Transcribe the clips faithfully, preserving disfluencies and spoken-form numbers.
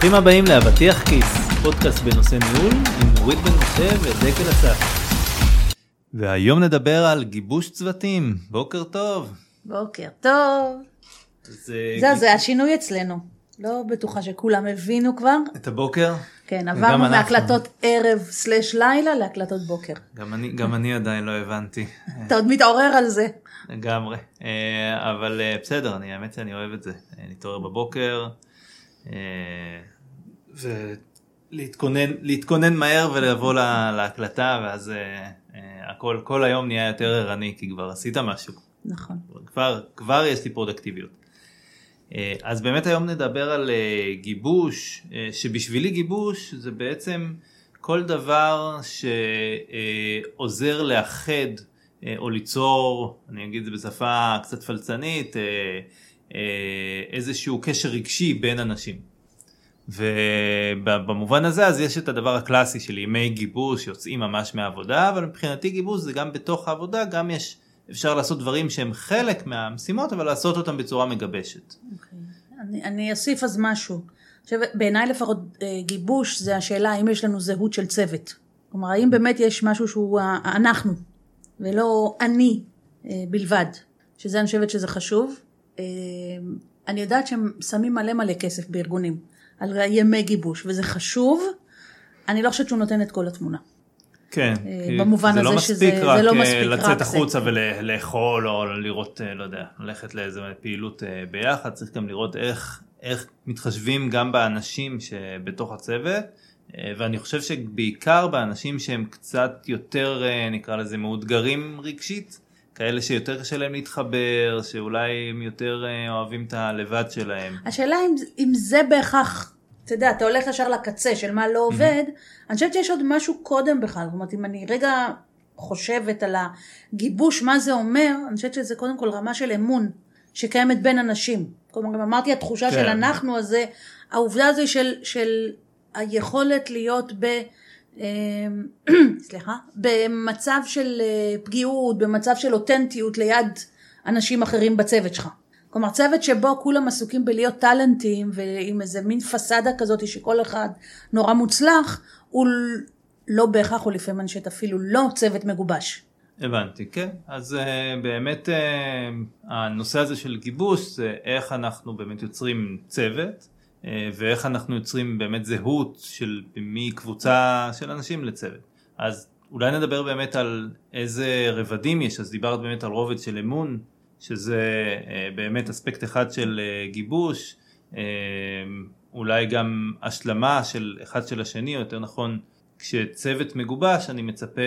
ברוכים הבאים לאבטיח כיס, פודקאסט בנושא ניהול עם נורית בן משה ודקל אסף. והיום נדבר על גיבוש צוותים. בוקר טוב. בוקר טוב. זה, זה, גיב... זה השינוי אצלנו. לא בטוחה שכולם הבינו כבר. את הבוקר? כן, עברנו מהקלטות ערב סלש לילה להקלטות בוקר. גם אני, גם אני עדיין לא הבנתי. אתה עוד מתעורר על זה. לגמרי. אבל בסדר, אני, האמת שאני אוהב את זה. נתעורר בבוקר, ולהתכונן, להתכונן מהר ולבוא לה, להקלטה, ואז הכל, כל היום נהיה יותר ערני, כי כבר עשית משהו. נכון. כבר, כבר יש לי פרודקטיביות. אז באמת היום נדבר על גיבוש, שבשבילי גיבוש זה בעצם כל דבר שעוזר לאחד או ליצור, אני אגיד את זה בשפה קצת פלצנית, איזשהו קשר רגשי בין אנשים. ובמובן הזה אז יש את הדבר הקלאסי של ימי גיבוש שיוצאים ממש מהעבודה, אבל מבחינתי גיבוש זה גם בתוך העבודה, גם יש... אפשר לעשות דברים שהם חלק מהמשימות, אבל לעשות אותם בצורה מגבשת. Okay. אני, אני אוסיף אז משהו. עכשיו, בעיניי לפחות גיבוש זה השאלה, האם יש לנו זהות של צוות. כלומר, האם באמת יש משהו שהוא אנחנו, ולא אני בלבד, שזה אני חושבת שזה חשוב. אני יודעת שהם שמים מלא מלא כסף בארגונים, על ימי גיבוש, וזה חשוב. אני לא חושבת שהוא נותן את כל התמונה. כן, זה לא מספיק רק לצאת החוצה ולאכול או לראות, לא יודע, ללכת לאיזו פעילות ביחד, צריך גם לראות איך מתחשבים גם באנשים שבתוך הצוות, ואני חושב שבעיקר באנשים שהם קצת יותר, נקרא לזה, מאותגרים רגשית, כאלה שיותר קשה להם להתחבר, שאולי הם יותר אוהבים את הלבד שלהם. השאלה אם זה בהכרח... אתה יודע, אתה הולך ישר לקצה של מה לא עובד, אני חושבת שיש עוד משהו קודם בכלל, זאת אומרת, אם אני רגע חושבת על הגיבוש, מה זה אומר, אני חושבת שזה קודם כל רמה של אמון, שקיימת בין אנשים, כלומר, גם אמרתי, התחושה של אנחנו הזה, העובדה הזו של, של היכולת להיות ב... סליחה, במצב של פגיעות, במצב של אותנטיות, ליד אנשים אחרים בצוות שלך. כלומר, צוות שבו כולם עסוקים בלהיות טלנטים, ועם איזה מין פסדה כזאת שכל אחד נורא מוצלח, הוא לא בהכרח, או לפעמים אנשית אפילו לא צוות מגובש. הבנתי, כן. אז באמת הנושא הזה של גיבוש, זה איך אנחנו באמת יוצרים צוות, ואיך אנחנו יוצרים באמת זהות של מקבוצה של אנשים לצוות. אז אולי נדבר באמת על איזה רבדים יש, אז דיברת באמת על רובד של אמון, שזה באמת אספקט אחד של גיבוש, אולי גם השלמה של אחד של השני, או יותר נכון, כשצוות מגובש, אני מצפה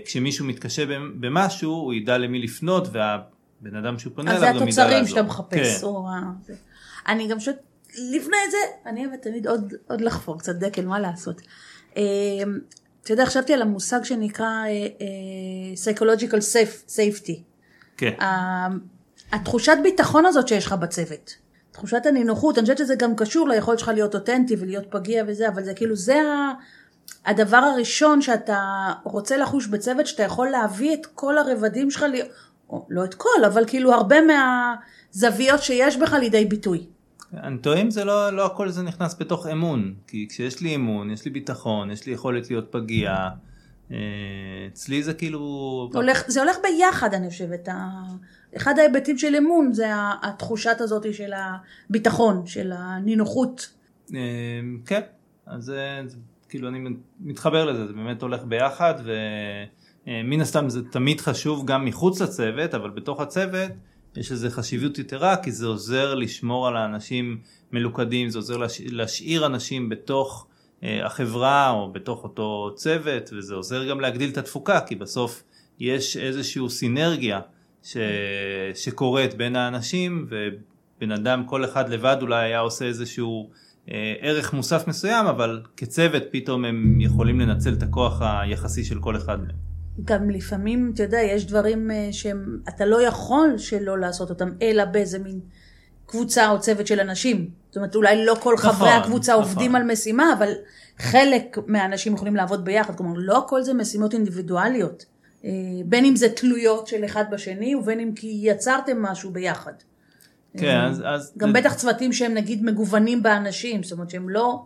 שכשמישהו מתקשה במשהו, הוא ידע למי לפנות, והבן אדם שהוא פונה אליו גם ידע לעזור. אז זה התוצרים שאתה מחפש. אני גם שאת, לפני זה, אני אוהבת תמיד עוד לחפור קצת דקל, מה לעשות. אתה יודע, חשבתי על המושג שנקרא psychological safety. כן. התחושת ביטחון הזאת שיש לך בצוות, תחושת הנינוחות, אני חושבת שזה גם קשור ליכולת שלך להיות אותנטי ולהיות פגיע וזה, אבל זה כאילו זה הדבר הראשון שאתה רוצה לחוש בצוות, שאתה יכול להביא את כל הרבדים שלך, לא את כל, אבל כאילו הרבה מהזוויות שיש בך לידי ביטוי. אני טועה אם זה לא, לא הכל זה נכנס בתוך אמון, כי כשיש לי אמון, יש לי ביטחון, יש לי יכולת להיות פגיע, אצלי זה כאילו... זה הולך ביחד, אני חושבת. אחד ההיבטים של אמון זה התחושת הזאת של הביטחון, של הנינוחות. כן, אז כאילו אני מתחבר לזה, זה באמת הולך ביחד, ומן הסתם זה תמיד חשוב גם מחוץ לצוות, אבל בתוך הצוות יש איזו חשיבות יתרה, כי זה עוזר לשמור על האנשים מלוכדים, זה עוזר להשאיר אנשים בתוך... החברה או בתוך אותו צוות, וזה עוזר גם להגדיל את התפוקה, כי בסוף יש איזושהי סינרגיה ש... שקורית בין האנשים, ובן אדם כל אחד לבד אולי היה עושה איזשהו ערך מוסף מסוים, אבל כצוות פתאום הם יכולים לנצל את הכוח היחסי של כל אחד מהם. גם לפעמים, אתה יודע, יש דברים שאתה לא יכול שלא לעשות אותם, אלא באיזה מין קבוצה או צוות של אנשים. זאת אומרת, אולי לא כל חברי הקבוצה עובדים על משימה, אבל חלק מהאנשים יכולים לעבוד ביחד. כלומר, לא כל זה משימות אינדיבידואליות. בין אם זה תלויות של אחד בשני, ובין אם כי יצרתם משהו ביחד. כן, אז, אז... גם בטח צוותים שהם נגיד מגוונים באנשים, זאת אומרת שהם לא,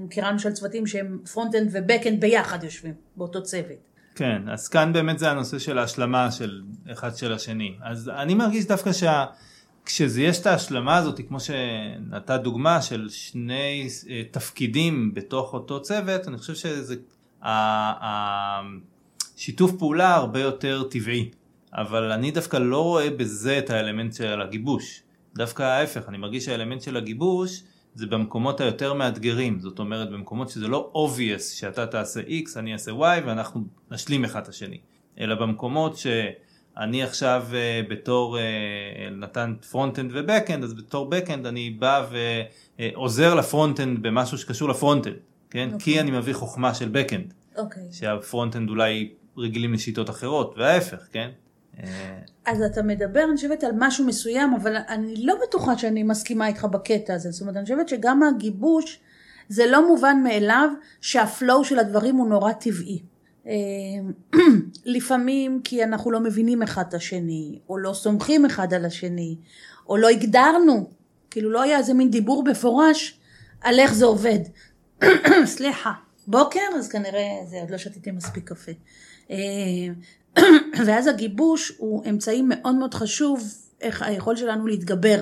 מכירה למשל צוותים שהם פרונט-אנד ובק-אנד ביחד יושבים, באותו צוות. כן, אז כאן באמת זה הנושא של ההשלמה של אחד של השני. אז אני מרגיש דווקא שה... כשיש את ההשלמה הזאת, כמו שנתת דוגמה של שני תפקידים בתוך אותו צוות, אני חושב שזה השיתוף פעולה הרבה יותר טבעי. אבל אני דווקא לא רואה בזה את האלמנט של הגיבוש. דווקא ההפך, אני מרגיש שהאלמנט של הגיבוש זה במקומות היותר מאתגרים. זאת אומרת, במקומות שזה לא obvious שאתה תעשה X, אני אעשה Y, ואנחנו נשלים אחד את השני. אלא במקומות ש... אני עכשיו בתור נתן פרונט-אנד ובק-אנד, אז בתור בק-אנד אני בא ועוזר לפרונט-אנד במשהו שקשור לפרונט-אנד, כן? Okay. כי אני מביא חוכמה של בק-אנד, okay. שהפרונט-אנד אולי רגילים לשיטות אחרות, וההפך, כן? אז אתה מדבר, אני חושבת על משהו מסוים, אבל אני לא בטוחה שאני מסכימה איתך בקטע הזה, זאת אומרת, אני חושבת שגם הגיבוש, זה לא מובן מאליו שהפלואו של הדברים הוא נורא טבעי. לפעמים כי אנחנו לא מבינים אחד את השני, או לא סומכים אחד על השני, או לא הגדרנו, כאילו לא היה איזה מין דיבור בפורש על איך זה עובד. סליחה, בוקר, אז כנראה זה עוד לא שתיתי מספיק קפה. ואז הגיבוש הוא אמצעי מאוד מאוד חשוב, איך היכול שלנו להתגבר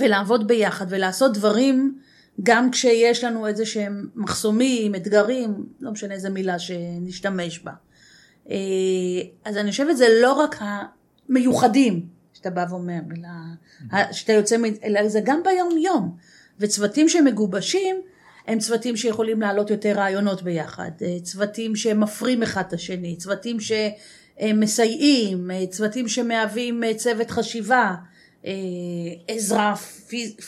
ולעבוד ביחד ולעשות דברים, גם כשיש לנו איזה שהם מחסומים, אתגרים, לא משנה איזה מילה שנשתמש בה. אז אני חושבת זה לא רק המיוחדים, שאתה בא ואומר, שאתה יוצא, אלא זה גם ביום יום. וצוותים שמגובשים, הם צוותים שיכולים לעלות יותר רעיונות ביחד, צוותים שמפרים אחד את השני, צוותים שמסייעים, צוותים שמהווים צוות חשיבה, עזרה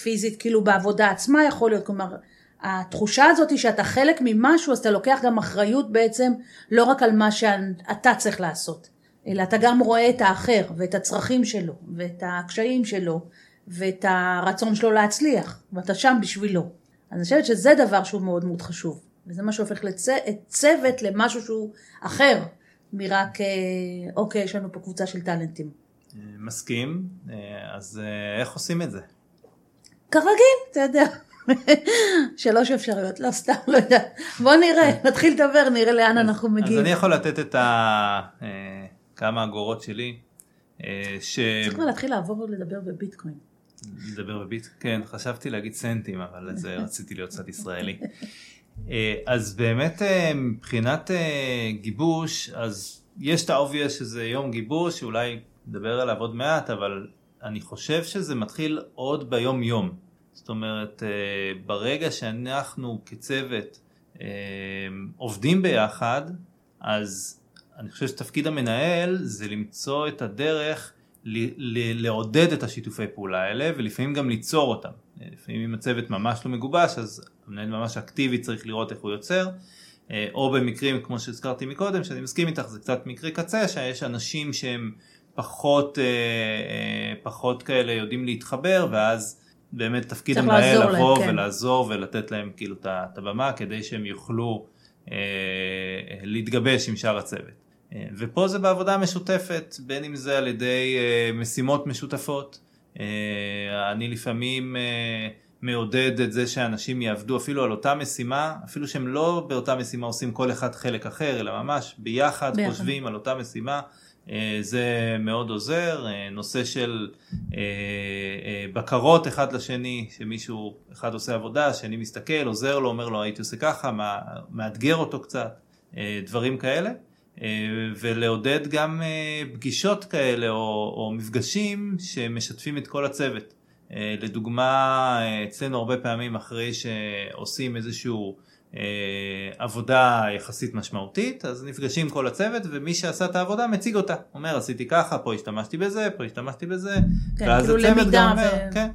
פיזית כאילו בעבודה עצמה יכול להיות, כלומר התחושה הזאת שאתה חלק ממשהו אז אתה לוקח גם אחריות בעצם לא רק על מה שאתה צריך לעשות אלא אתה גם רואה את האחר ואת הצרכים שלו ואת הקשיים שלו ואת הרצון שלו להצליח ואתה שם בשבילו. אני חושבת שזה דבר שהוא מאוד מאוד חשוב וזה מה שהופך את צוות למשהו שהוא אחר מרק אוקיי יש לנו פה קבוצה של טלנטים. מסכים, אז איך עושים את זה? כרגיל, אתה יודע, שלוש אפשרויות, לא סתם, לא יודע, בוא נראה, נתחיל לדבר, נראה לאן אנחנו מגיעים. אז אני יכול לתת את כמה אגורות שלי. צריך להתחיל לעבור ולדבר בביטקוין. לדבר בביטקוין, כן, חשבתי להגיד סנטים, אבל זה רציתי להיות קצת ישראלי. אז באמת מבחינת גיבוש, אז יש את האוביה שזה יום גיבוש, שאולי... נדבר עליו עוד מעט, אבל אני חושב שזה מתחיל עוד ביום יום. זאת אומרת, ברגע שאנחנו כצוות עובדים ביחד, אז אני חושב שתפקיד המנהל זה למצוא את הדרך לעודד את השיתופי פעולה האלה, ולפעמים גם ליצור אותם. לפעמים אם הצוות ממש לא מגובש, אז המנהל ממש אקטיבי צריך לראות איך הוא יוצר, או במקרים כמו שהזכרתי מקודם, שאני מסכים איתך, זה קצת מקרה קצה, שיש אנשים שהם פחות, פחות כאלה יודעים להתחבר, ואז באמת תפקיד המנהל לבוא ולעזור ולתת להם כאילו את הבמה, כדי שהם יוכלו להתגבש עם שאר הצוות. ופה זה בעבודה משותפת, בין אם זה על ידי משימות משותפות. אני לפעמים מעודד את זה שאנשים יעבדו אפילו על אותה משימה, אפילו שהם לא באותה משימה עושים כל אחד חלק אחר, אלא ממש ביחד חושבים על אותה משימה, זה מאוד עוזר. נושא של בקרות אחד לשני, שמישהו אחד עושה עבודה, שני מסתכל, עוזר לו, אומר לו הייתי עושה ככה, מאתגר אותו קצת, דברים כאלה, ולעודד גם פגישות כאלה או, או מפגשים שמשתפים את כל הצוות. לדוגמה, אצלנו הרבה פעמים אחרי שעושים איזשהו עבודה יחסית משמעותית, אז נפגשים כל הצוות, ומי שעשה את העבודה מציג אותה, אומר עשיתי ככה, פה השתמשתי בזה, פה השתמשתי בזה, כן, ואז כאילו הצוות גם אומר, ו... כן,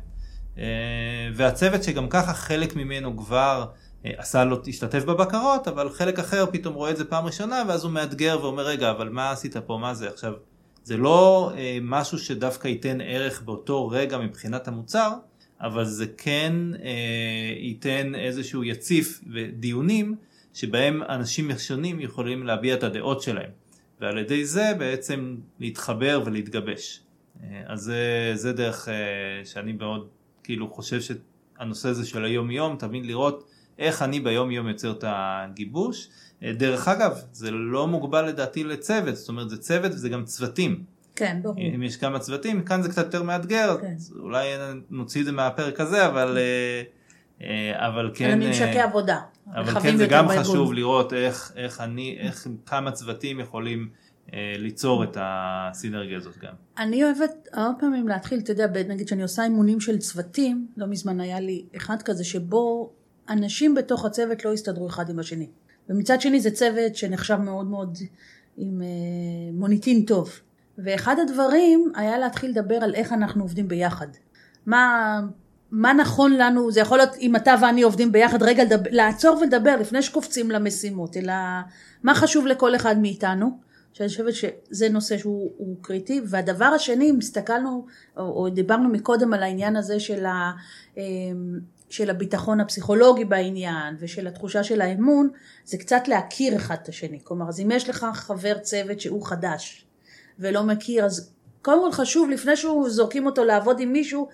והצוות שגם ככה חלק ממנו כבר עשה לו, השתתף בבקרות, אבל חלק אחר פתאום רואה את זה פעם ראשונה, ואז הוא מאתגר ואומר רגע, אבל מה עשית פה, מה זה עכשיו? זה לא משהו שדווקא ייתן ערך באותו רגע מבחינת המוצר, אבל זה כן אה, ייתן איזשהו יציף ודיונים שבהם אנשים שונים יכולים להביע את הדעות שלהם. ועל ידי זה בעצם להתחבר ולהתגבש. אז זה, זה דרך שאני מאוד כאילו חושב שהנושא הזה של היום יום, תמיד לראות איך אני ביום יום יוצר את הגיבוש. דרך אגב, זה לא מוגבל לדעתי לצוות, זאת אומרת זה צוות וזה גם צוותים. כן, ברור. אם יש כמה צוותים, כאן זה קצת יותר מאתגר, כן. אולי נוציא את זה מהפרק הזה, אבל, אבל כן... ממשקי עבודה. אבל כן זה גם חשוב בלבול. לראות איך, איך, אני, איך כמה צוותים יכולים אה, ליצור את הסינרגיה הזאת גם. אני אוהבת הרבה פעמים להתחיל, אתה יודע, נגיד שאני עושה אימונים של צוותים, לא מזמן היה לי אחד כזה שבו אנשים בתוך הצוות לא הסתדרו אחד עם השני. ומצד שני זה צוות שנחשב מאוד מאוד עם אה, מוניטין טוב. ואחד הדברים היה להתחיל לדבר על איך אנחנו עובדים ביחד. מה, מה נכון לנו, זה יכול להיות אם אתה ואני עובדים ביחד, רגע לדבר, לעצור ולדבר לפני שקופצים למשימות, אלא מה חשוב לכל אחד מאיתנו, שאני חושבת שזה נושא שהוא קריטי. והדבר השני, אם הסתכלנו, או, או דיברנו מקודם על העניין הזה של, ה, של הביטחון הפסיכולוגי בעניין, ושל התחושה של האמון, זה קצת להכיר אחד את השני. כלומר, אז אם יש לך חבר צוות שהוא חדש, ולא מכיר, אז קודם כל חשוב לפני שהוא זורקים אותו לעבוד עם מישהו,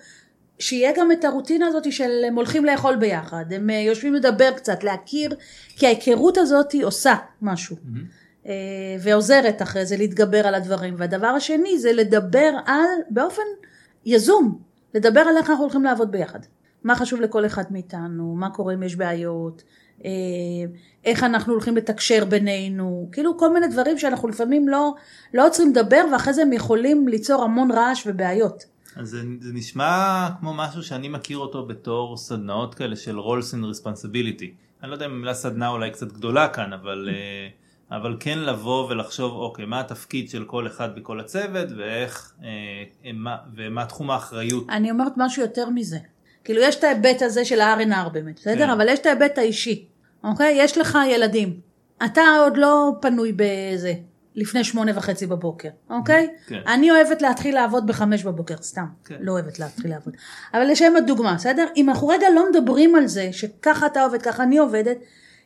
שיהיה גם את הרוטינה הזאת של הם הולכים לאכול ביחד, הם יושבים לדבר קצת, להכיר, כי ההיכרות הזאת היא עושה משהו, mm-hmm. ועוזרת אחרי זה להתגבר על הדברים. והדבר השני זה לדבר על, באופן יזום, לדבר על איך אנחנו הולכים לעבוד ביחד. מה חשוב לכל אחד מאיתנו, מה קורה אם יש בעיות, איך אנחנו הולכים לתקשר בינינו, כאילו כל מיני דברים שאנחנו לפעמים לא, לא עוצרים לדבר, ואחרי זה הם יכולים ליצור המון רעש ובעיות. אז זה, זה נשמע כמו משהו שאני מכיר אותו בתור סדנאות כאלה של roles and responsibility. אני לא יודע אם המילה סדנה אולי קצת גדולה כאן, אבל, אבל כן לבוא ולחשוב, אוקיי, מה התפקיד של כל אחד בכל הצוות, ואיך, ומה, ומה תחום האחריות. אני אומרת משהו יותר מזה. כאילו יש את ההיבט הזה של ה-אר אן אר באמת, בסדר? כן. אבל יש את ההיבט האישי, אוקיי? יש לך ילדים, אתה עוד לא פנוי בזה, לפני שמונה וחצי בבוקר, אוקיי? כן. אני אוהבת להתחיל לעבוד בחמש בבוקר, סתם, כן. לא אוהבת להתחיל לעבוד. אבל לשם הדוגמה, בסדר? אם אנחנו רגע לא מדברים על זה, שככה אתה עובד, ככה אני עובדת,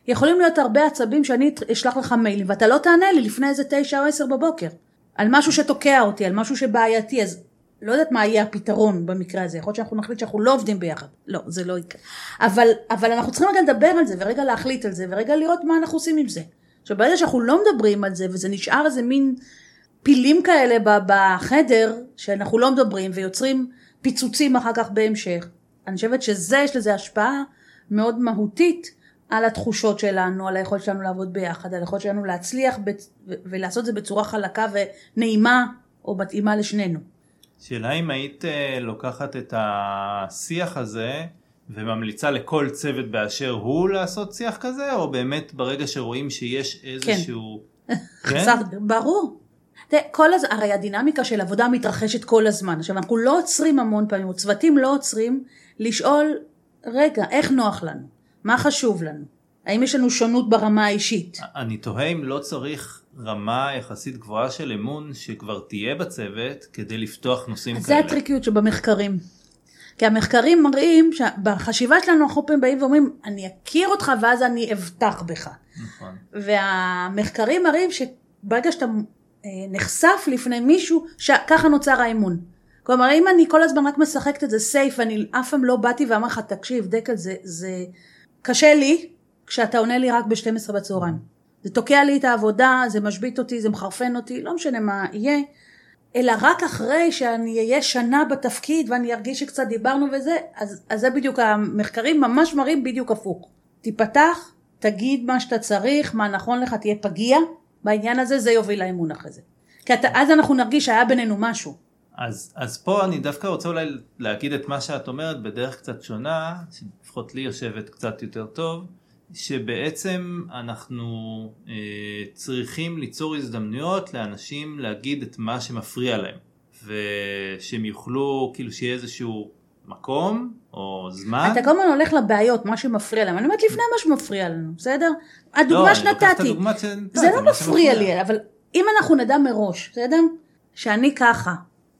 יכולים להיות הרבה עצבים שאני אשלח לך מיילים, ואתה לא תענה לי לפני איזה תשע או עשר בבוקר, על משהו שתוקע אותי, על משהו שבעייתי, אז... לא יודעת מה יהיה הפתרון במקרה הזה, יכול להיות שאנחנו נחליט שאנחנו לא עובדים ביחד, לא, זה לא יקרה, אבל, אבל אנחנו צריכים רגע לדבר על זה, ורגע להחליט על זה, ורגע לראות מה אנחנו עושים עם זה, שבאמת שאנחנו לא מדברים על זה, וזה נשאר איזה מין פילים כאלה בחדר, שאנחנו לא מדברים, ויוצרים פיצוצים אחר כך בהמשך, אני חושבת שזה, יש לזה השפעה מאוד מהותית, על התחושות שלנו, על היכולת שלנו לעבוד ביחד, על היכולת שלנו להצליח, ולעשות את זה בצורה חלקה ונעימה, או מתאימה לשנינו. שאלה אם היית לוקחת את השיח הזה וממליצה לכל צוות באשר הוא לעשות שיח כזה, או באמת ברגע שרואים שיש איזשהו... כן, ברור. הרי הדינמיקה של עבודה מתרחשת כל הזמן. עכשיו אנחנו לא עוצרים המון פעמים, צוותים לא עוצרים לשאול, רגע, איך נוח לנו? מה חשוב לנו? האם יש לנו שונות ברמה האישית? אני תוהה אם לא צריך... רמה יחסית גבוהה של אמון שכבר תהיה בצוות כדי לפתוח נושאים כאלה. זה הטריקיות שבמחקרים. כי המחקרים מראים שבחשיבה שלנו אנחנו פעמים באים ואומרים, אני אכיר אותך ואז אני אבטח בך. נכון. והמחקרים מראים שברגע שאתה נחשף לפני מישהו, ככה נוצר האמון. כלומר, אם אני כל הזמן רק משחקת את זה סייף, אני אף פעם לא באתי ואמר לך, תקשיב, דקל, זה, זה קשה לי כשאתה עונה לי רק ב-שתים עשרה בצהריים. זה תוקע לי את העבודה, זה משבית אותי, זה מחרפן אותי, לא משנה מה יהיה, אלא רק אחרי שאני אהיה שנה בתפקיד, ואני ארגיש שקצת דיברנו וזה, אז, אז זה בדיוק, המחקרים ממש מראים בדיוק הפוך. תיפתח, תגיד מה שאתה צריך, מה נכון לך, תהיה פגיע, בעניין הזה זה יוביל לאמון אחרי זה. כי אתה, אז אנחנו נרגיש שהיה בינינו משהו. אז, אז פה אני דווקא רוצה אולי להגיד את מה שאת אומרת, בדרך קצת שונה, לפחות לי יושבת קצת יותר טוב, שבעצם אנחנו אה, צריכים ליצור הזדמנויות לאנשים להגיד את מה שמפריע להם, ושהם יוכלו, כאילו שיהיה איזשהו מקום או זמן. אתה כמובן הולך לבעיות, מה שמפריע להם, אני אומרת לפני מה שמפריע לנו, בסדר? הדוגמה לא, שנתתי, זה לא מפריע לי, אבל אם אנחנו נדע מראש, בסדר? שאני ככה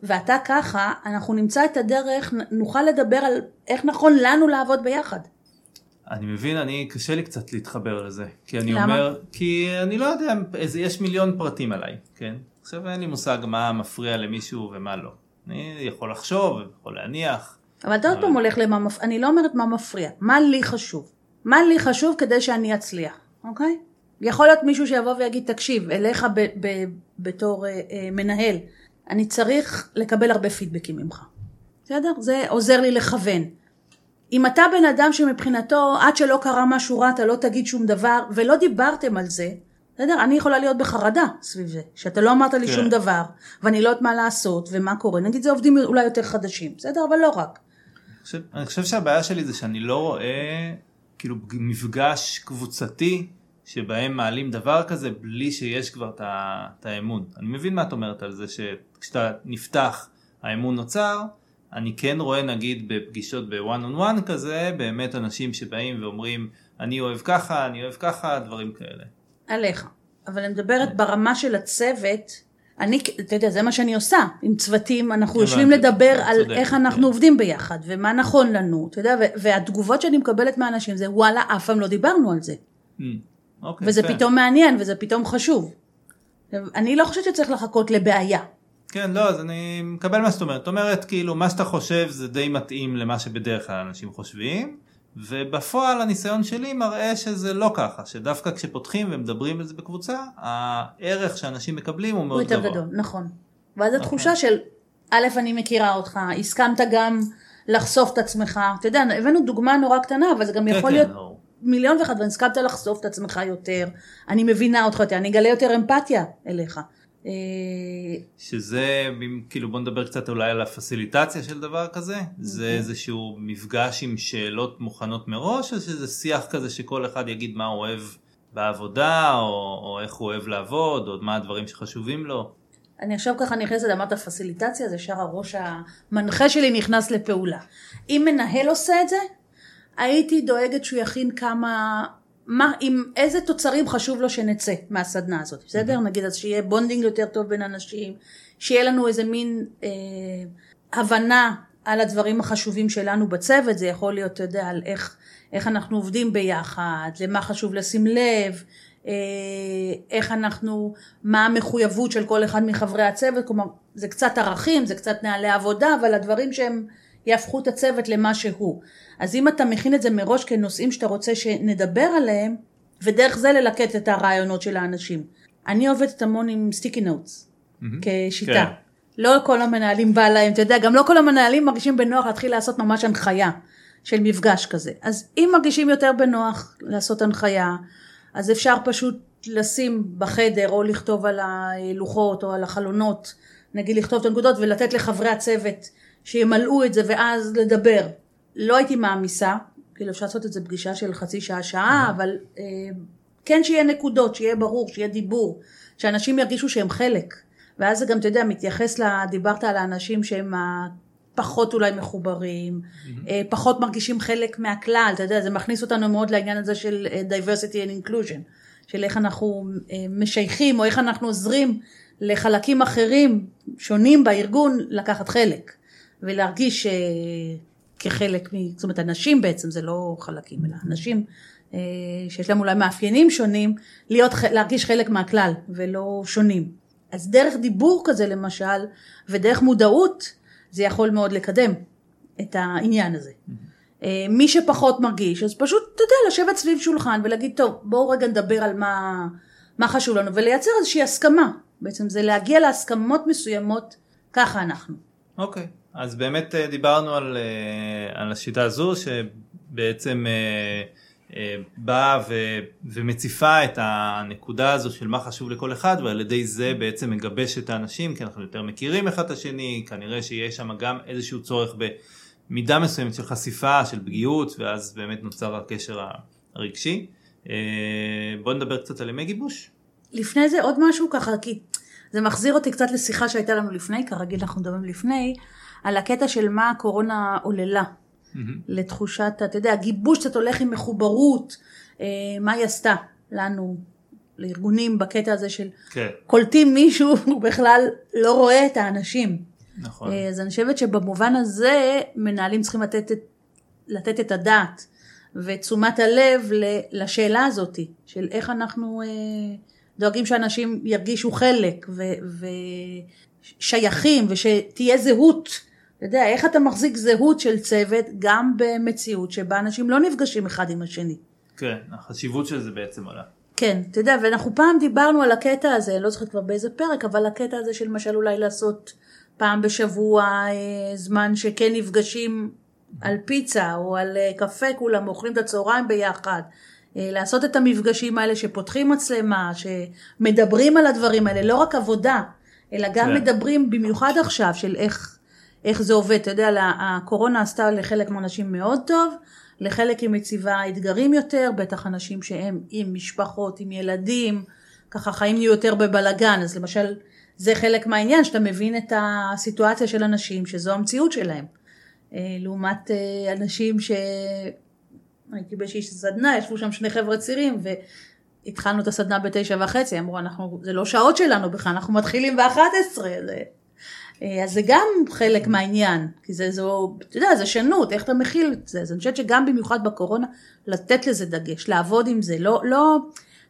ואתה ככה, אנחנו נמצא את הדרך, נוכל לדבר על איך נכון לנו לעבוד ביחד. אני מבין, אני קשה לי קצת להתחבר לזה, כי אני למה? אומר, כי אני לא יודע, יש מיליון פרטים עליי, כן? עכשיו אין לי מושג מה מפריע למישהו ומה לא. אני יכול לחשוב, יכול להניח. אבל אתה עוד פעם הולך למה מפריע, אני לא אומרת מה מפריע, מה לי חשוב? מה לי חשוב כדי שאני אצליח, אוקיי? יכול להיות מישהו שיבוא ויגיד, תקשיב, אליך ב- ב- בתור אה, אה, מנהל, אני צריך לקבל הרבה פידבקים ממך. בסדר? זה עוזר לי לכוון. אם אתה בן אדם שמבחינתו, עד שלא קרה משהו רע, אתה לא תגיד שום דבר, ולא דיברתם על זה, בסדר? אני יכולה להיות בחרדה סביב זה, שאתה לא אמרת לי כן. שום דבר, ואני לא יודעת מה לעשות, ומה קורה. נגיד, זה עובדים אולי יותר חדשים, בסדר? אבל לא רק. אני חושב, אני חושב שהבעיה שלי זה שאני לא רואה, כאילו, מפגש קבוצתי, שבהם מעלים דבר כזה, בלי שיש כבר את האמון. אני מבין מה את אומרת על זה, שכשאתה נפתח, האמון נוצר, אני כן רואה, נגיד, בפגישות ב-one on one כזה, באמת אנשים שבאים ואומרים, אני אוהב ככה, אני אוהב ככה, דברים כאלה. עליך. אבל אני מדברת ברמה של הצוות, אני, אתה יודע, זה מה שאני עושה. עם צוותים, אנחנו יושבים לדבר על איך אנחנו עובדים ביחד, ומה נכון לנו, אתה יודע, והתגובות שאני מקבלת מהאנשים זה, וואלה, אף פעם לא דיברנו על זה. אוקיי, וזה כן. פתאום מעניין, וזה פתאום חשוב. אני לא חושבת שצריך לחכות לבעיה. כן, לא, אז אני מקבל מה שאת אומרת. זאת אומרת, כאילו, מה שאתה חושב זה די מתאים למה שבדרך כלל אנשים חושבים, ובפועל הניסיון שלי מראה שזה לא ככה, שדווקא כשפותחים ומדברים על זה בקבוצה, הערך שאנשים מקבלים הוא מאוד גבוה. גדול, נכון. ואז התחושה של, א', אני מכירה אותך, הסכמת גם לחשוף את עצמך. אתה יודע, הבאנו דוגמה נורא קטנה, אבל זה גם יכול להיות... מיליון ואחד, ואני הסכמת לחשוף את עצמך יותר, אני מבינה אותך יותר, אני אגלה יותר אמפתיה אליך. שזה, כאילו בוא נדבר קצת אולי על הפסיליטציה של דבר כזה, זה איזשהו מפגש עם שאלות מוכנות מראש, או שזה שיח כזה שכל אחד יגיד מה הוא אוהב בעבודה, או, או איך הוא אוהב לעבוד, או מה הדברים שחשובים לו? אני עכשיו ככה נכנסת, אמרת הפסיליטציה, זה שר הראש המנחה שלי נכנס לפעולה. אם מנהל עושה את זה, הייתי דואגת שהוא יכין כמה, מה, עם איזה תוצרים חשוב לו שנצא מהסדנה הזאת, בסדר? נגיד אז שיהיה בונדינג יותר טוב בין אנשים, שיהיה לנו איזה מין אה, הבנה על הדברים החשובים שלנו בצוות, זה יכול להיות, אתה יודע, על איך, איך אנחנו עובדים ביחד, למה חשוב לשים לב, אה, איך אנחנו, מה המחויבות של כל אחד מחברי הצוות, כלומר, זה קצת ערכים, זה קצת נעלי עבודה, אבל הדברים שהם, יהפכו את הצוות למה שהוא. אז אם אתה מכין את זה מראש כנושאים שאתה רוצה שנדבר עליהם, ודרך זה ללקט את הרעיונות של האנשים. אני עובדת המון עם סטיקי נוטס, mm-hmm. כשיטה. כן. לא כל המנהלים בא להם, אתה יודע, גם לא כל המנהלים מרגישים בנוח להתחיל לעשות ממש הנחיה של מפגש כזה. אז אם מרגישים יותר בנוח לעשות הנחיה, אז אפשר פשוט לשים בחדר, או לכתוב על הלוחות, או על החלונות, נגיד לכתוב את הנקודות, ולתת לחברי הצוות, שימלאו את זה ואז לדבר. לא הייתי מעמיסה, כאילו אפשר לעשות את זה פגישה של חצי שעה, שעה, אבל אה, כן שיהיה נקודות, שיהיה ברור, שיהיה דיבור, שאנשים ירגישו שהם חלק. ואז זה גם, אתה יודע, מתייחס לדיברת על האנשים שהם פחות אולי מחוברים, אה, פחות מרגישים חלק מהכלל, אתה יודע, זה מכניס אותנו מאוד לעניין הזה של diversity and inclusion, של איך אנחנו אה, משייכים, או איך אנחנו עוזרים לחלקים אחרים, שונים בארגון, לקחת חלק. ולהרגיש כחלק, זאת אומרת, אנשים בעצם, זה לא חלקים, אלא אנשים שיש להם אולי מאפיינים שונים, להרגיש חלק מהכלל ולא שונים. אז דרך דיבור כזה למשל, ודרך מודעות, זה יכול מאוד לקדם את העניין הזה. מי שפחות מרגיש, אז פשוט, אתה יודע, לשבת סביב שולחן ולהגיד, טוב, בואו רגע נדבר על מה, מה חשוב לנו, ולייצר איזושהי הסכמה. בעצם זה להגיע להסכמות מסוימות, ככה אנחנו. אוקיי. אז באמת דיברנו על, על השיטה הזו שבעצם באה ו, ומציפה את הנקודה הזו של מה חשוב לכל אחד, ועל ידי זה בעצם מגבש את האנשים, כי אנחנו יותר מכירים אחד את השני, כנראה שיש שם גם איזשהו צורך במידה מסוימת של חשיפה, של פגיעות, ואז באמת נוצר הקשר הרגשי. בואו נדבר קצת על ימי גיבוש. לפני זה עוד משהו ככה, כי זה מחזיר אותי קצת לשיחה שהייתה לנו לפני, כרגיל אנחנו מדברים לפני, על הקטע של מה הקורונה עוללה, mm-hmm. לתחושת, אתה יודע, הגיבוש קצת הולך עם מחוברות, אה, מה היא עשתה לנו, לארגונים, בקטע הזה של כן. קולטים מישהו, הוא בכלל לא רואה את האנשים. נכון. אה, אז אני חושבת שבמובן הזה, מנהלים צריכים לתת את, לתת את הדעת, ותשומת הלב לשאלה הזאת, של איך אנחנו אה, דואגים שאנשים ירגישו חלק, ו... ו... שייכים ושתהיה זהות. אתה יודע, איך אתה מחזיק זהות של צוות גם במציאות שבה אנשים לא נפגשים אחד עם השני. כן, החשיבות של זה בעצם עלה. כן, אתה יודע, ואנחנו פעם דיברנו על הקטע הזה, לא זוכרת כבר באיזה פרק, אבל הקטע הזה של למשל אולי לעשות פעם בשבוע זמן שכן נפגשים על פיצה או על קפה, כולם אוכלים את הצהריים ביחד. לעשות את המפגשים האלה שפותחים מצלמה, שמדברים על הדברים האלה, לא רק עבודה, אלא גם מדברים במיוחד עכשיו של איך, איך זה עובד. אתה יודע, הקורונה עשתה לחלק מהאנשים מאוד טוב, לחלק היא מציבה אתגרים יותר, בטח אנשים שהם עם משפחות, עם ילדים, ככה חיים נהיו יותר בבלגן. אז למשל, זה חלק מהעניין, שאתה מבין את הסיטואציה של אנשים, שזו המציאות שלהם. לעומת אנשים ש... הייתי באיזושהי סדנה, ישבו שם שני חבר'ה צעירים, והתחלנו את הסדנה בתשע וחצי, אמרו, אנחנו, זה לא שעות שלנו בכלל, אנחנו מתחילים ב-אחת עשרה, זה... אז זה גם חלק מהעניין, כי זה זו, אתה יודע, זה שנות, איך אתה מכיל את זה, אז אני חושבת שגם במיוחד בקורונה, לתת לזה דגש, לעבוד עם זה, לא, לא,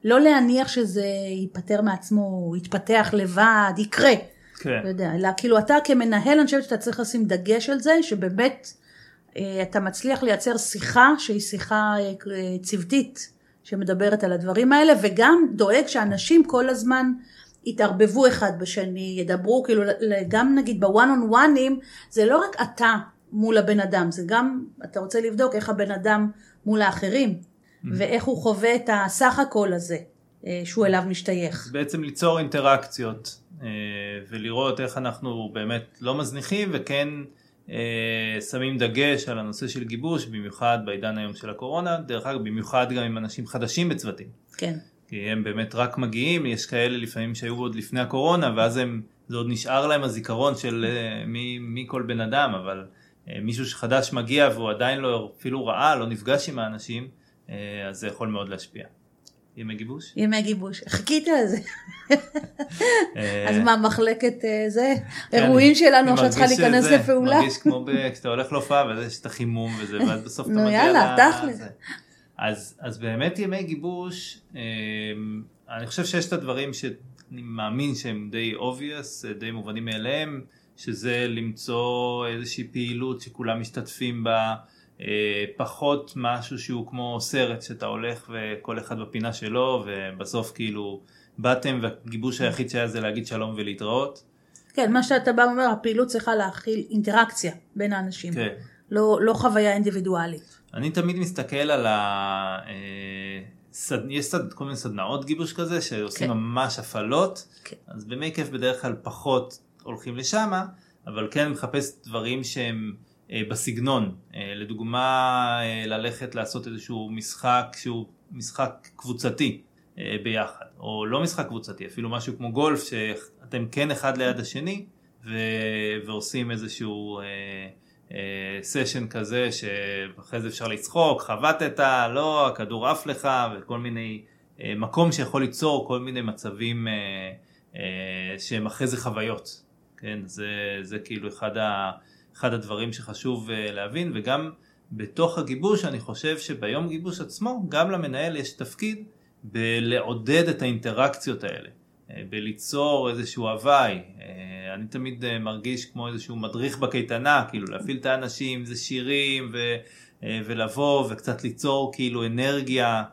לא להניח שזה ייפטר מעצמו, יתפתח לבד, יקרה, כן. אתה יודע, אלא כאילו אתה כמנהל, אני חושבת שאתה צריך לשים דגש על זה, שבאמת, אתה מצליח לייצר שיחה שהיא שיחה צוותית שמדברת על הדברים האלה, וגם דואג שאנשים כל הזמן יתערבבו אחד בשני, ידברו, כאילו גם נגיד בוואן און וואנים, זה לא רק אתה מול הבן אדם, זה גם אתה רוצה לבדוק איך הבן אדם מול האחרים, ואיך הוא חווה את הסך הכל הזה שהוא אליו משתייך. בעצם ליצור אינטראקציות ולראות איך אנחנו באמת לא מזניחים וכן שמים דגש על הנושא של גיבוש, במיוחד בעידן היום של הקורונה, דרך אגב, במיוחד גם עם אנשים חדשים בצוותים. כן. כי הם באמת רק מגיעים, יש כאלה לפעמים שהיו עוד לפני הקורונה, ואז הם, זה עוד נשאר להם הזיכרון של מי, מי כל בן אדם, אבל מישהו שחדש מגיע והוא עדיין לא, אפילו ראה, לא נפגש עם האנשים, אז זה יכול מאוד להשפיע. ימי גיבוש? ימי גיבוש, חכית על זה. אז מה, מחלקת זה? אירועים שלנו עכשיו צריכה להיכנס לפעולה? מרגיש כמו כשאתה הולך להופעה ויש את החימום וזה, ואז בסוף אתה מגיע לזה. אז באמת ימי גיבוש, אני חושב שיש את הדברים שאני מאמין שהם די obvious, די מובנים מאליהם, שזה למצוא איזושהי פעילות שכולם משתתפים בה, פחות משהו שהוא כמו סרט שאתה הולך וכל אחד בפינה שלו ובסוף כאילו באתם והגיבוש היחיד שהיה זה להגיד שלום ולהתראות. כן, מה שאתה בא ואומר, הפעילות צריכה להכיל אינטראקציה בין האנשים, כן. לא, לא חוויה אינדיבידואלית. אני תמיד מסתכל על ה... סד... יש סד... כל מיני סדנאות גיבוש כזה שעושים כן. ממש הפעלות, כן. אז במי כיף בדרך כלל פחות הולכים לשם, אבל כן מחפש דברים שהם בסגנון, לדוגמה ללכת לעשות איזשהו משחק שהוא משחק קבוצתי ביחד, או לא משחק קבוצתי, אפילו משהו כמו גולף שאתם כן אחד ליד השני ו- ועושים איזשהו אה, אה, סשן כזה שאחרי זה אפשר לצחוק, חבטת, לא, הכדור עף לך וכל מיני אה, מקום שיכול ליצור כל מיני מצבים אה, אה, שהם אחרי זה חוויות, כן, זה, זה כאילו אחד ה... אחד הדברים שחשוב להבין, וגם בתוך הגיבוש, אני חושב שביום גיבוש עצמו, גם למנהל יש תפקיד בלעודד את האינטראקציות האלה, בליצור איזשהו הוואי. אני תמיד מרגיש כמו איזשהו מדריך בקייטנה, כאילו להפעיל את האנשים, זה שירים, ו- ולבוא וקצת ליצור כאילו אנרגיה,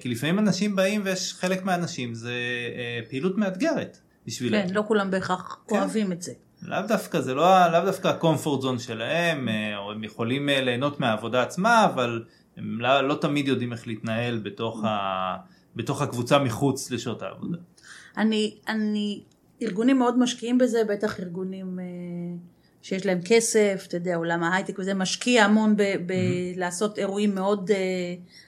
כי לפעמים אנשים באים ויש חלק מהאנשים, זה פעילות מאתגרת בשבילם. כן, לא כולם בהכרח כן. אוהבים את זה. לאו דווקא, זה לא, לאו דווקא הקומפורט זון שלהם, או הם יכולים ליהנות מהעבודה עצמה, אבל הם לא, לא תמיד יודעים איך להתנהל בתוך, ה, בתוך הקבוצה מחוץ לשעות העבודה. אני, אני, ארגונים מאוד משקיעים בזה, בטח ארגונים שיש להם כסף, אתה יודע, עולם ההייטק וזה משקיע המון ב, ב, לעשות אירועים מאוד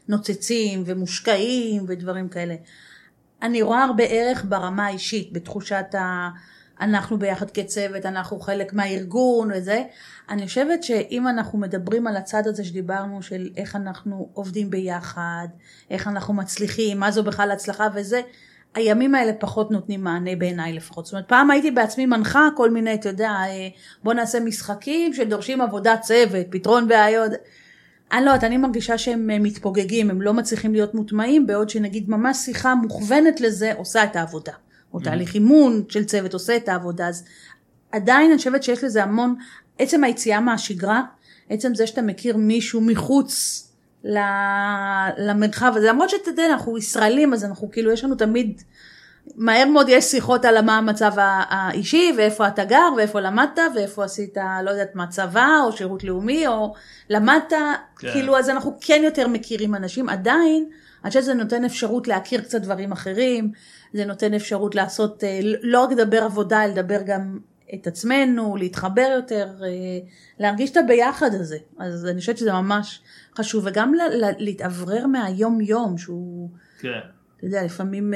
נוצצים ומושקעים ודברים כאלה. אני רואה הרבה ערך ברמה האישית, בתחושת ה... אנחנו ביחד כצוות, אנחנו חלק מהארגון וזה. אני חושבת שאם אנחנו מדברים על הצד הזה שדיברנו של איך אנחנו עובדים ביחד, איך אנחנו מצליחים, מה זו בכלל הצלחה וזה, הימים האלה פחות נותנים מענה בעיניי לפחות. זאת אומרת, פעם הייתי בעצמי מנחה כל מיני, אתה יודע, בוא נעשה משחקים שדורשים עבודת צוות, פתרון בעיות. אני לא יודעת, אני מרגישה שהם מתפוגגים, הם לא מצליחים להיות מוטמעים, בעוד שנגיד ממש שיחה מוכוונת לזה עושה את העבודה. או תהליך אימון של צוות עושה את העבודה, אז עדיין אני חושבת שיש לזה המון, עצם היציאה מהשגרה, עצם זה שאתה מכיר מישהו מחוץ למרחב הזה, למרות שאתה יודע, אנחנו ישראלים, אז אנחנו כאילו, יש לנו תמיד, מהר מאוד יש שיחות על מה המצב האישי, ואיפה אתה גר, ואיפה למדת, ואיפה עשית, לא יודעת מה, צבא, או שירות לאומי, או למדת, כן. כאילו, אז אנחנו כן יותר מכירים אנשים, עדיין, אני חושבת שזה נותן אפשרות להכיר קצת דברים אחרים, זה נותן אפשרות לעשות, לא רק לדבר עבודה, לדבר גם את עצמנו, להתחבר יותר, להרגיש את הביחד הזה. אז אני חושבת שזה ממש חשוב, וגם לה, להתעברר מהיום יום, שהוא, כן. אתה יודע, לפעמים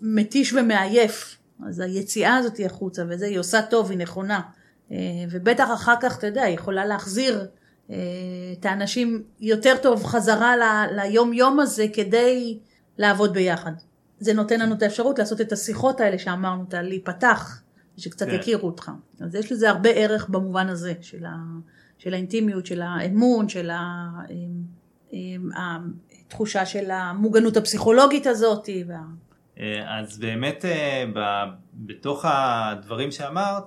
מתיש ומעייף, אז היציאה הזאת היא החוצה, וזה היא עושה טוב, היא נכונה, ובטח אחר כך, אתה יודע, היא יכולה להחזיר את האנשים יותר טוב חזרה ל, ליום יום הזה, כדי לעבוד ביחד. זה נותן לנו את האפשרות לעשות את השיחות האלה שאמרנו, להיפתח, שקצת כן. יכירו אותך. אז יש לזה הרבה ערך במובן הזה, של, ה, של האינטימיות, של האמון, של ה, התחושה של המוגנות הפסיכולוגית הזאת. וה... אז באמת, ב, בתוך הדברים שאמרת,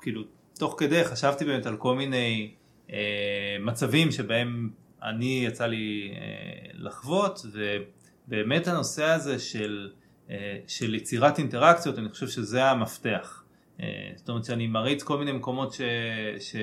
כאילו, תוך כדי חשבתי באמת על כל מיני מצבים שבהם אני יצא לי לחוות, ובאמת הנושא הזה של... של יצירת אינטראקציות, אני חושב שזה המפתח. זאת אומרת שאני מריץ כל מיני מקומות ש... ש...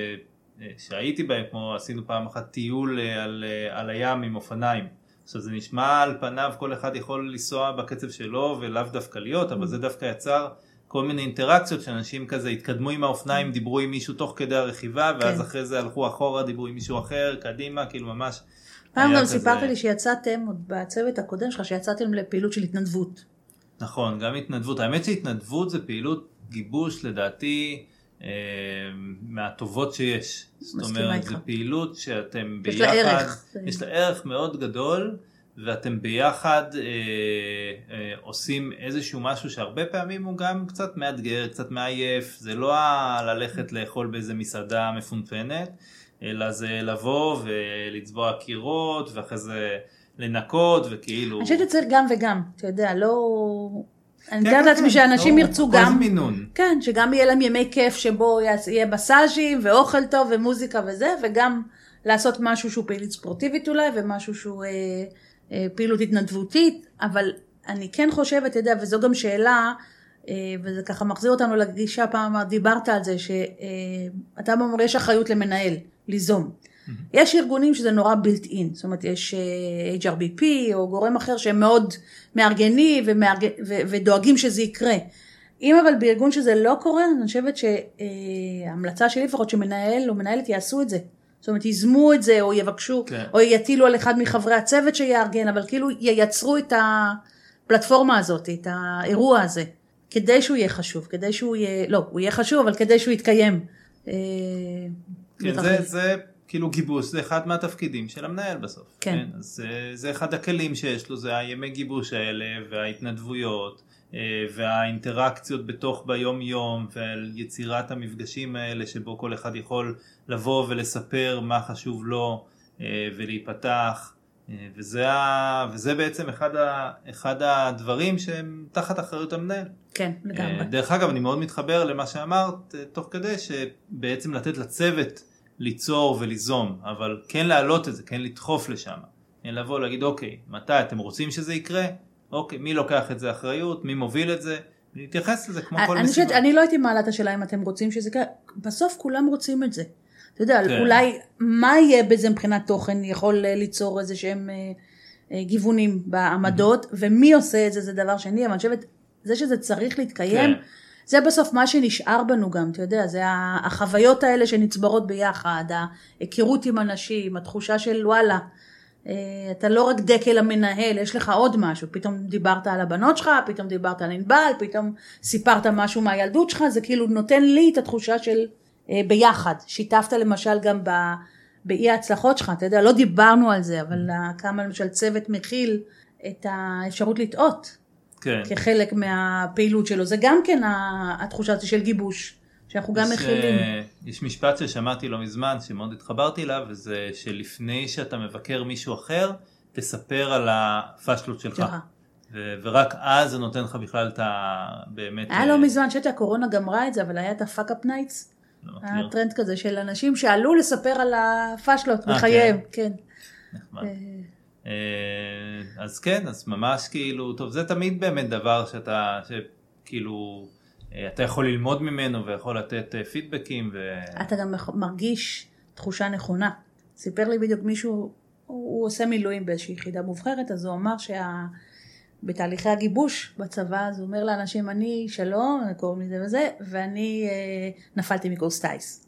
שהייתי בהם, כמו עשינו פעם אחת טיול על, על הים עם אופניים. עכשיו זה נשמע על פניו, כל אחד יכול לנסוע בקצב שלו ולאו דווקא להיות, אבל זה דווקא יצר כל מיני אינטראקציות שאנשים כזה התקדמו עם האופניים, דיברו עם מישהו תוך כדי הרכיבה, ואז כן. אחרי זה הלכו אחורה, דיברו עם מישהו אחר, קדימה, כאילו ממש. פעם גם כזה... סיפרת לי שיצאתם עוד בצוות הקודם שלך, שיצאתם לפעילות של התנדבות. נכון, גם התנדבות. האמת שהתנדבות זה פעילות גיבוש, לדעתי, אה, מהטובות שיש. זאת אומרת, זו פעילות שאתם ביחד, יש לה ערך. יש לה ערך מאוד גדול, ואתם ביחד אה, אה, עושים איזשהו משהו שהרבה פעמים הוא גם קצת מאתגר, קצת מעייף. זה לא ללכת לאכול באיזה מסעדה מפונפנת, אלא זה לבוא ולצבוע קירות, ואחרי זה... לנקות וכאילו... אני חושבת שצריך גם וגם, אתה יודע, לא... אני יודעת לעצמי שאנשים ירצו גם... כן, שגם יהיה להם ימי כיף שבו יהיה מסאז'ים ואוכל טוב ומוזיקה וזה, וגם לעשות משהו שהוא פעילות ספורטיבית אולי, ומשהו שהוא פעילות התנדבותית, אבל אני כן חושבת, אתה יודע, וזו גם שאלה, וזה ככה מחזיר אותנו לגישה, פעם דיברת על זה, שאתה אומר, יש אחריות למנהל, ליזום. יש ארגונים שזה נורא built in, זאת אומרת יש H R B P או גורם אחר שהם מאוד מארגנים ומארג... ו... ודואגים שזה יקרה. אם אבל בארגון שזה לא קורה, אני חושבת שההמלצה שלי לפחות שמנהל או מנהלת יעשו את זה. זאת אומרת יזמו את זה או יבקשו, כן. או יטילו על אחד מחברי הצוות שיארגן, אבל כאילו ייצרו את הפלטפורמה הזאת, את האירוע הזה, כדי שהוא יהיה חשוב, כדי שהוא יהיה, לא, הוא יהיה חשוב, אבל כדי שהוא יתקיים. כן, זה, זה... כאילו גיבוש, זה אחד מהתפקידים של המנהל בסוף. כן. כן? אז זה, זה אחד הכלים שיש לו, זה הימי גיבוש האלה, וההתנדבויות, והאינטראקציות בתוך ביום יום, ויצירת המפגשים האלה, שבו כל אחד יכול לבוא ולספר מה חשוב לו, ולהיפתח. וזה, וזה בעצם אחד, ה, אחד הדברים שהם תחת אחריות המנהל. כן, לגמרי. דרך אגב, אני מאוד מתחבר למה שאמרת, תוך כדי שבעצם לתת לצוות, ליצור וליזום, אבל כן להעלות את זה, כן לדחוף לשם, כן לבוא להגיד אוקיי, מתי אתם רוצים שזה יקרה? אוקיי, מי לוקח את זה אחריות? מי מוביל את זה? להתייחס לזה כמו כל משימה. אני לא הייתי מעלה את השאלה אם אתם רוצים שזה יקרה, בסוף כולם רוצים את זה. אתה יודע, אולי מה יהיה בזה מבחינת תוכן יכול ליצור איזה שהם גיוונים בעמדות, ומי עושה את זה זה דבר שני, אבל אני חושבת, זה שזה צריך להתקיים, זה בסוף מה שנשאר בנו גם, אתה יודע, זה החוויות האלה שנצברות ביחד, ההיכרות עם אנשים, התחושה של וואלה, אתה לא רק דקל המנהל, יש לך עוד משהו, פתאום דיברת על הבנות שלך, פתאום דיברת על אינבל, פתאום סיפרת משהו מהילדות שלך, זה כאילו נותן לי את התחושה של ביחד, שיתפת למשל גם באי ההצלחות שלך, אתה יודע, לא דיברנו על זה, אבל כמה למשל צוות מכיל את האפשרות לטעות. כן. כחלק מהפעילות שלו. זה גם כן התחושה של גיבוש, שאנחנו גם מכילים. יש משפט ששמעתי לא מזמן, שמאוד התחברתי אליו, וזה שלפני שאתה מבקר מישהו אחר, תספר על הפשלות שלך. ורק אז זה נותן לך בכלל את ה... באמת... היה לא מזמן, שאתה הקורונה גמרה את זה, אבל היה את הפאק-אפ נייטס, הטרנד כזה של אנשים שעלו לספר על הפשלות בחייהם, כן. נחמד. אז כן, אז ממש כאילו, טוב, זה תמיד באמת דבר שאתה, שכאילו, אתה יכול ללמוד ממנו ויכול לתת פידבקים ו... אתה גם מרגיש תחושה נכונה. סיפר לי בדיוק מישהו, הוא עושה מילואים באיזושהי יחידה מובחרת, אז הוא אמר שה... בתהליכי הגיבוש בצבא, אז הוא אומר לאנשים, אני שלום, אני קוראים לזה וזה, ואני אה, נפלתי מקורס טייס,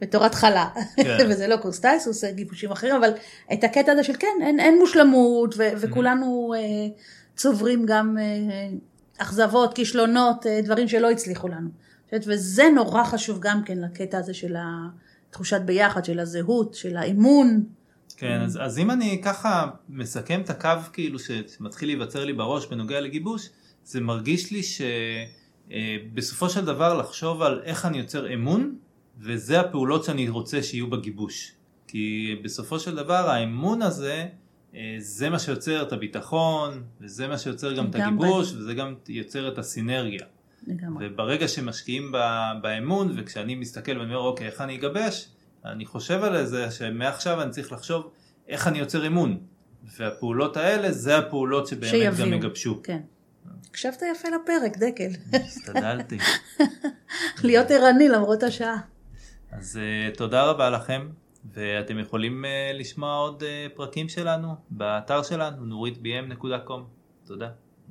בתור התחלה, כן. וזה לא קורס טייס, הוא עושה גיבושים אחרים, אבל את הקטע הזה של כן, אין, אין מושלמות, ו- וכולנו אה, צוברים גם אכזבות, אה, כישלונות, אה, דברים שלא הצליחו לנו, וזה נורא חשוב גם כן, לקטע הזה של התחושת ביחד, של הזהות, של האמון, כן, אז, אז אם אני ככה מסכם את הקו כאילו שמתחיל להיווצר לי בראש בנוגע לגיבוש, זה מרגיש לי שבסופו של דבר לחשוב על איך אני יוצר אמון, וזה הפעולות שאני רוצה שיהיו בגיבוש. כי בסופו של דבר האמון הזה, זה מה שיוצר את הביטחון, וזה מה שיוצר גם את הגיבוש, וזה גם יוצר את הסינרגיה. וברגע שמשקיעים באמון, וכשאני מסתכל ואני אומר, אוקיי, איך אני אגבש? אני חושב על זה שמעכשיו אני צריך לחשוב איך אני יוצר אמון. והפעולות האלה זה הפעולות שבאמת שיביאו. גם מגבשו. כן. הקשבת יפה לפרק, דקל. הסתדלתי. להיות ערני למרות השעה. אז uh, תודה רבה לכם. ואתם יכולים uh, לשמוע עוד uh, פרקים שלנו באתר שלנו, נורית בי אם נקודה קום. תודה.